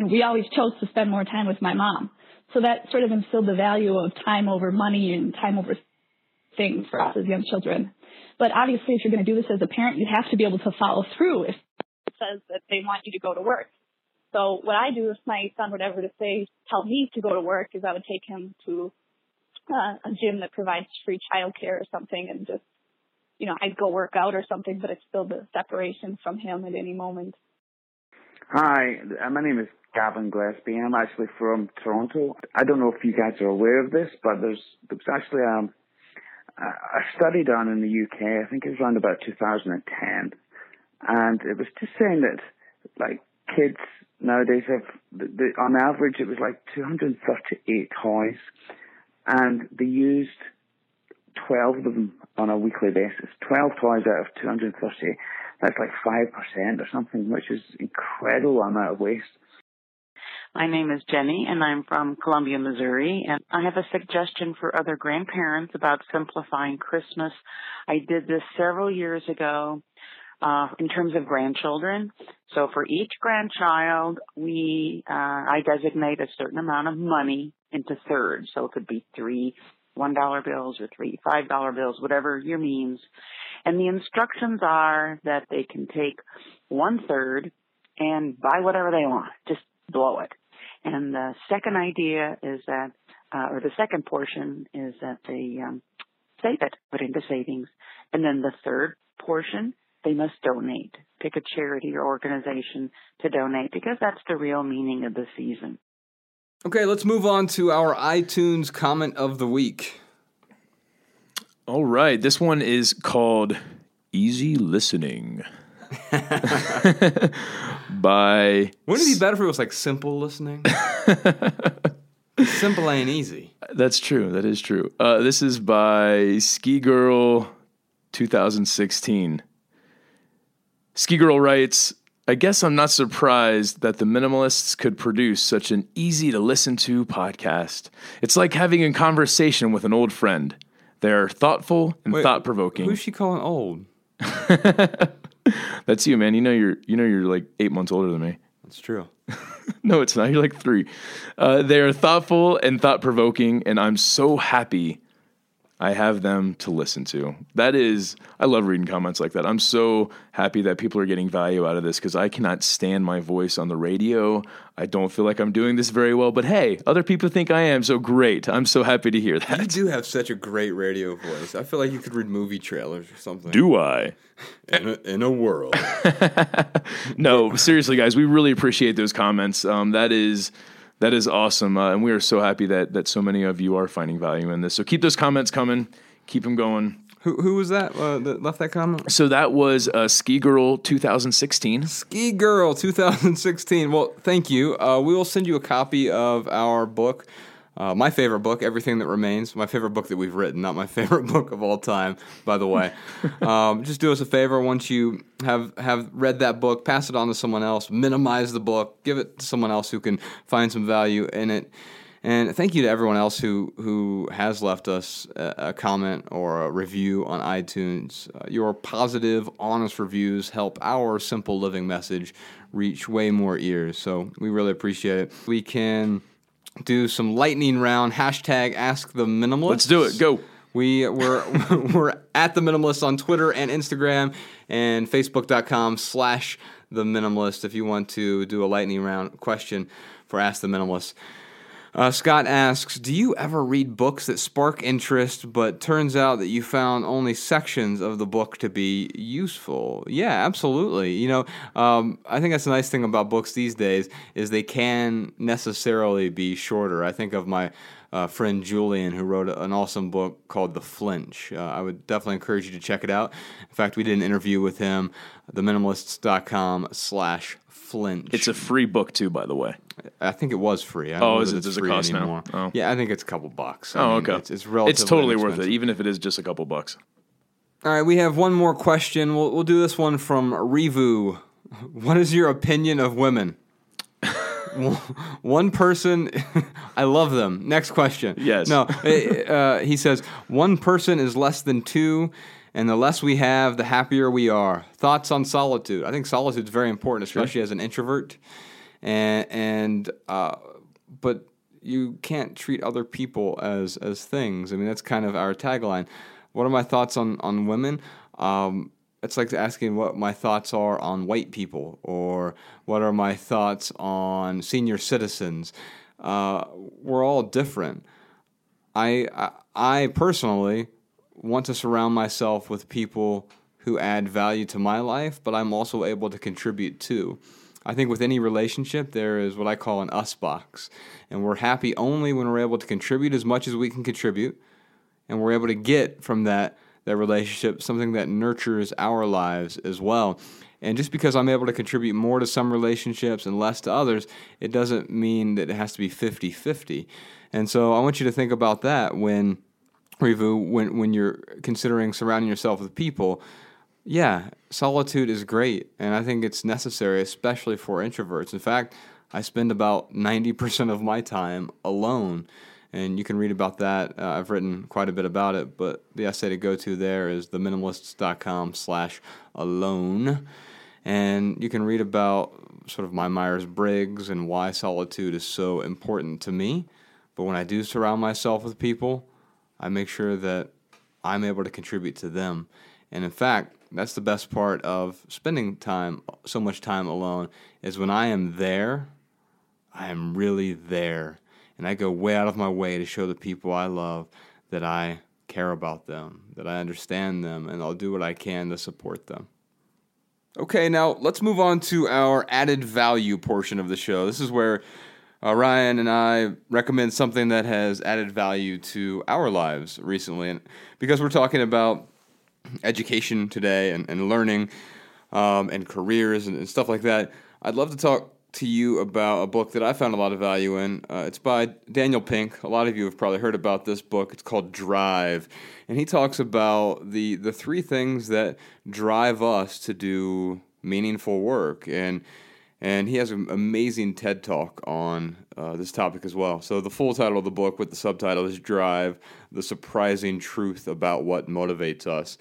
And we always chose to spend more time with my mom. So that sort of instilled the value of time over money and time over things for us as young children. But obviously, if you're going to do this as a parent, you have to be able to follow through if it says that they want you to go to work. So what I do if my son would ever tell me to go to work is I would take him to a gym that provides free childcare or something, and just, you know, I'd go work out or something, but it's still the separation from him at any moment. Hi, my name is Gavin Gillespie. I'm actually from Toronto. I don't know if you guys are aware of this, but there was actually a study done in the UK, I think it was around about 2010, and it was just saying that, like, kids nowadays have, on average, it was like 238 toys, and they used 12 of them on a weekly basis. 12 toys out of 230. That's like 5% or something, which is incredible amount of waste. My name is Jenny, and I'm from Columbia, Missouri, and I have a suggestion for other grandparents about simplifying Christmas. I did this several years ago in terms of grandchildren. So for each grandchild, I designate a certain amount of money into thirds. So it could be three $1 bills or three $5 bills, whatever your means. And the instructions are that they can take 1/3 and buy whatever they want, just blow it. And the second idea is that, or the second portion is that they save it, put into savings. And then the third portion, they must donate, pick a charity or organization to donate, because that's the real meaning of the season. Okay, let's move on to our iTunes comment of the week. All right, this one is called Easy Listening by... Wouldn't it be better if it was like Simple Listening? Simple ain't easy. That's true, that is true. This is by Ski Girl 2016. Ski Girl writes... I guess I'm not surprised that the Minimalists could produce such an easy-to-listen-to podcast. It's like having a conversation with an old friend. They're thoughtful and thought-provoking. Who's she calling old? That's you, man. You know you're like 8 months older than me. That's true. No, it's not. You're like three. They are thoughtful and thought-provoking, and I'm so happy I have them to listen to. That is, I love reading comments like that. I'm so happy that people are getting value out of this, because I cannot stand my voice on the radio. I don't feel like I'm doing this very well, but hey, other people think I am, so great. I'm so happy to hear that. You do have such a great radio voice. I feel like you could read movie trailers or something. Do I? In a world. No, seriously, guys, we really appreciate those comments. That is awesome, and we are so happy that so many of you are finding value in this. So keep those comments coming. Keep them going. Who was that that left that comment? So that was Ski Girl 2016. Ski Girl 2016. Well, thank you. We will send you a copy of our book, my favorite book, Everything That Remains, my favorite book that we've written, not my favorite book of all time, by the way. Just do us a favor. Once you have read that book, pass it on to someone else, minimize the book, give it to someone else who can find some value in it. And thank you to everyone else who has left us a comment or a review on iTunes. Your positive, honest reviews help our simple living message reach way more ears, so we really appreciate it. We can do some lightning round, hashtag Ask the Minimalists. Let's do it. Go. We're at The Minimalists on Twitter and Instagram and Facebook.com/The Minimalist if you want to do a lightning round question for Ask The Minimalists. Scott asks, do you ever read books that spark interest, but turns out that you found only sections of the book to be useful? Yeah, absolutely. You know, I think that's the nice thing about books these days is they can necessarily be shorter. I think of my friend Julian, who wrote an awesome book called The Flinch. I would definitely encourage you to check it out. In fact, we did an interview with him, theminimalists.com/Flinch. It's a free book too, by the way. I think it was free. Does it cost anymore now? Oh. Yeah, I think it's a couple bucks. Okay. It's relatively worth it, even if it is just a couple bucks. All right, we have one more question. We'll do this one from Revu. What is your opinion of women? One person, I love them. Next question. Yes. No, he says, one person is less than two. And the less we have, the happier we are. Thoughts on solitude? I think solitude is very important, especially as an introvert. But you can't treat other people as things. I mean, that's kind of our tagline. What are my thoughts on women? It's like asking what my thoughts are on white people, or what are my thoughts on senior citizens. We're all different. I personally want to surround myself with people who add value to my life, but I'm also able to contribute too. I think with any relationship, there is what I call an us box, and we're happy only when we're able to contribute as much as we can contribute, and we're able to get from that relationship something that nurtures our lives as well. And just because I'm able to contribute more to some relationships and less to others, it doesn't mean that it has to be 50-50. And so I want you to think about that when Revu, when you're considering surrounding yourself with people. Yeah, solitude is great, and I think it's necessary, especially for introverts. In fact, I spend about 90% of my time alone, and you can read about that. I've written quite a bit about it, but the essay to go to there is theminimalists.com/alone, and you can read about sort of my Myers-Briggs and why solitude is so important to me. But when I do surround myself with people, I make sure that I'm able to contribute to them. And in fact, that's the best part of spending time, so much time alone, is when I am there, I am really there. And I go way out of my way to show the people I love that I care about them, that I understand them, and I'll do what I can to support them. Okay, now let's move on to our added value portion of the show. This is where Ryan and I recommend something that has added value to our lives recently. And because we're talking about education today and learning and careers and stuff like that, I'd love to talk to you about a book that I found a lot of value in. It's by Daniel Pink. A lot of you have probably heard about this book. It's called Drive. And he talks about the three things that drive us to do meaningful work. And he has an amazing TED Talk on this topic as well. So the full title of the book with the subtitle is Drive, The Surprising Truth About What Motivates Us.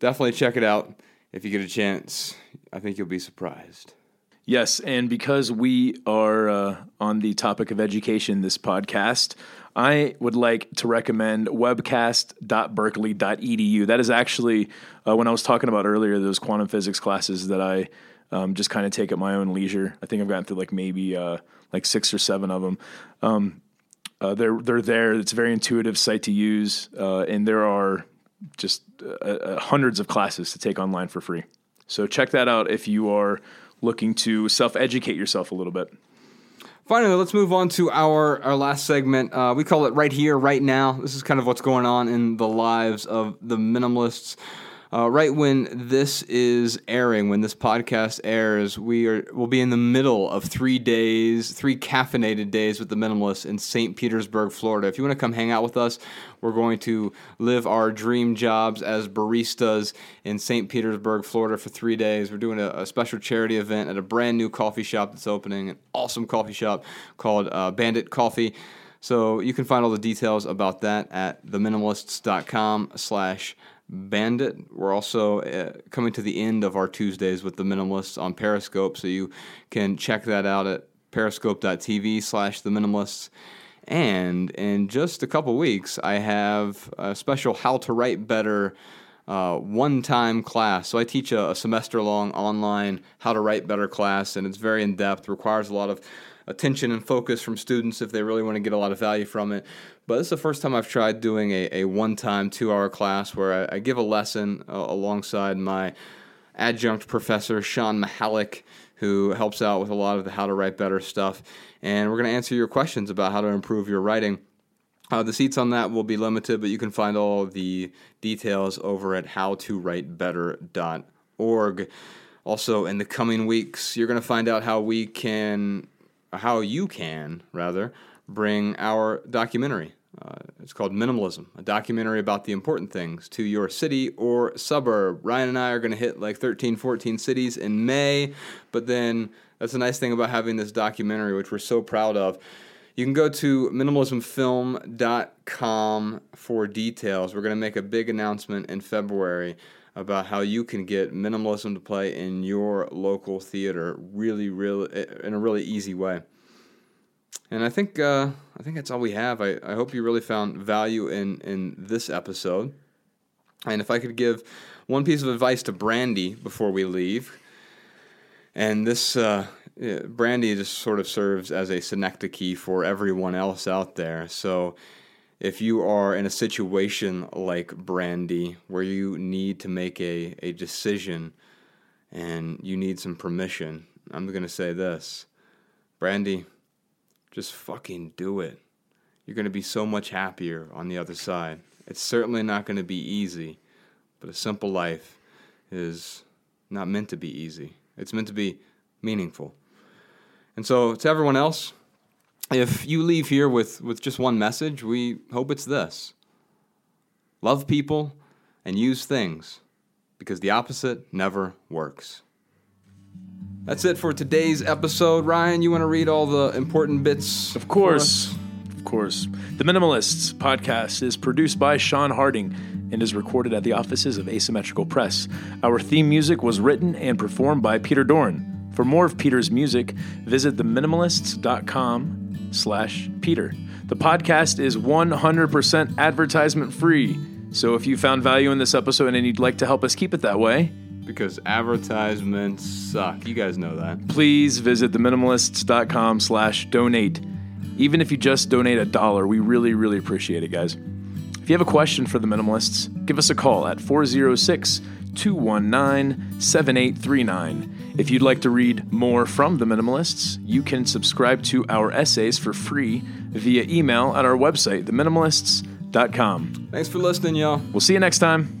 Definitely check it out if you get a chance. I think you'll be surprised. Yes, and because we are on the topic of education this podcast, I would like to recommend webcast.berkeley.edu. That is actually, when I was talking about earlier, those quantum physics classes that I just kind of take at my own leisure. I think I've gotten through like maybe like 6 or 7 of them. They're there. It's a very intuitive site to use, and there are just hundreds of classes to take online for free. So check that out if you are looking to self-educate yourself a little bit. Finally, let's move on to our last segment. We call it Right Here, Right Now. This is kind of what's going on in the lives of the minimalists. Right when this is airing, when this podcast airs, we'll be in the middle of 3 caffeinated days with the Minimalists in St. Petersburg, Florida. If you want to come hang out with us, we're going to live our dream jobs as baristas in St. Petersburg, Florida for 3 days. We're doing a special charity event at a brand new coffee shop that's opening, an awesome coffee shop called Bandit Coffee. So you can find all the details about that at theminimalists.com/Bandit. We're also coming to the end of our Tuesdays with the Minimalists on Periscope, so you can check that out at periscope.tv/theminimalists. And in just a couple weeks, I have a special How to Write Better one-time class. So I teach a semester-long online How to Write Better class, and it's very in-depth, requires a lot of attention and focus from students if they really want to get a lot of value from it. But this is the first time I've tried doing a one-time 2-hour class where I give a lesson alongside my adjunct professor, Sean Mihalik, who helps out with a lot of the How to Write Better stuff. And we're going to answer your questions about how to improve your writing. The seats on that will be limited, but you can find all the details over at howtowritebetter.org. Also, in the coming weeks, you're going to find out how you can bring our documentary. It's called Minimalism, a documentary about the important things to your city or suburb. Ryan and I are going to hit like 13, 14 cities in May, but then that's the nice thing about having this documentary, which we're so proud of. You can go to minimalismfilm.com for details. We're going to make a big announcement in February about how you can get minimalism to play in your local theater really in a really easy way. And I think that's all we have. I hope you really found value in this episode. And if I could give one piece of advice to Brandy before we leave, and this Brandy just sort of serves as a synecdoche for everyone else out there. So if you are in a situation like Brandy where you need to make a decision and you need some permission, I'm going to say this. Brandy, just fucking do it. You're going to be so much happier on the other side. It's certainly not going to be easy, but a simple life is not meant to be easy. It's meant to be meaningful. And so to everyone else, if you leave here with just one message, we hope it's this. Love people and use things, because the opposite never works. That's it for today's episode. Ryan, you want to read all the important bits? Of course. Of course. The Minimalists Podcast is produced by Sean Harding and is recorded at the offices of Asymmetrical Press. Our theme music was written and performed by Peter Dorn. For more of Peter's music, visit theminimalists.com/Peter. The podcast is 100% advertisement free. So if you found value in this episode and you'd like to help us keep it that way, because advertisements suck. You guys know that. Please visit theminimalists.com/donate. Even if you just donate $1, we really, really appreciate it, guys. If you have a question for The Minimalists, give us a call at 406-219-7839. If you'd like to read more from The Minimalists, you can subscribe to our essays for free via email at our website, theminimalists.com. Thanks for listening, y'all. We'll see you next time.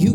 you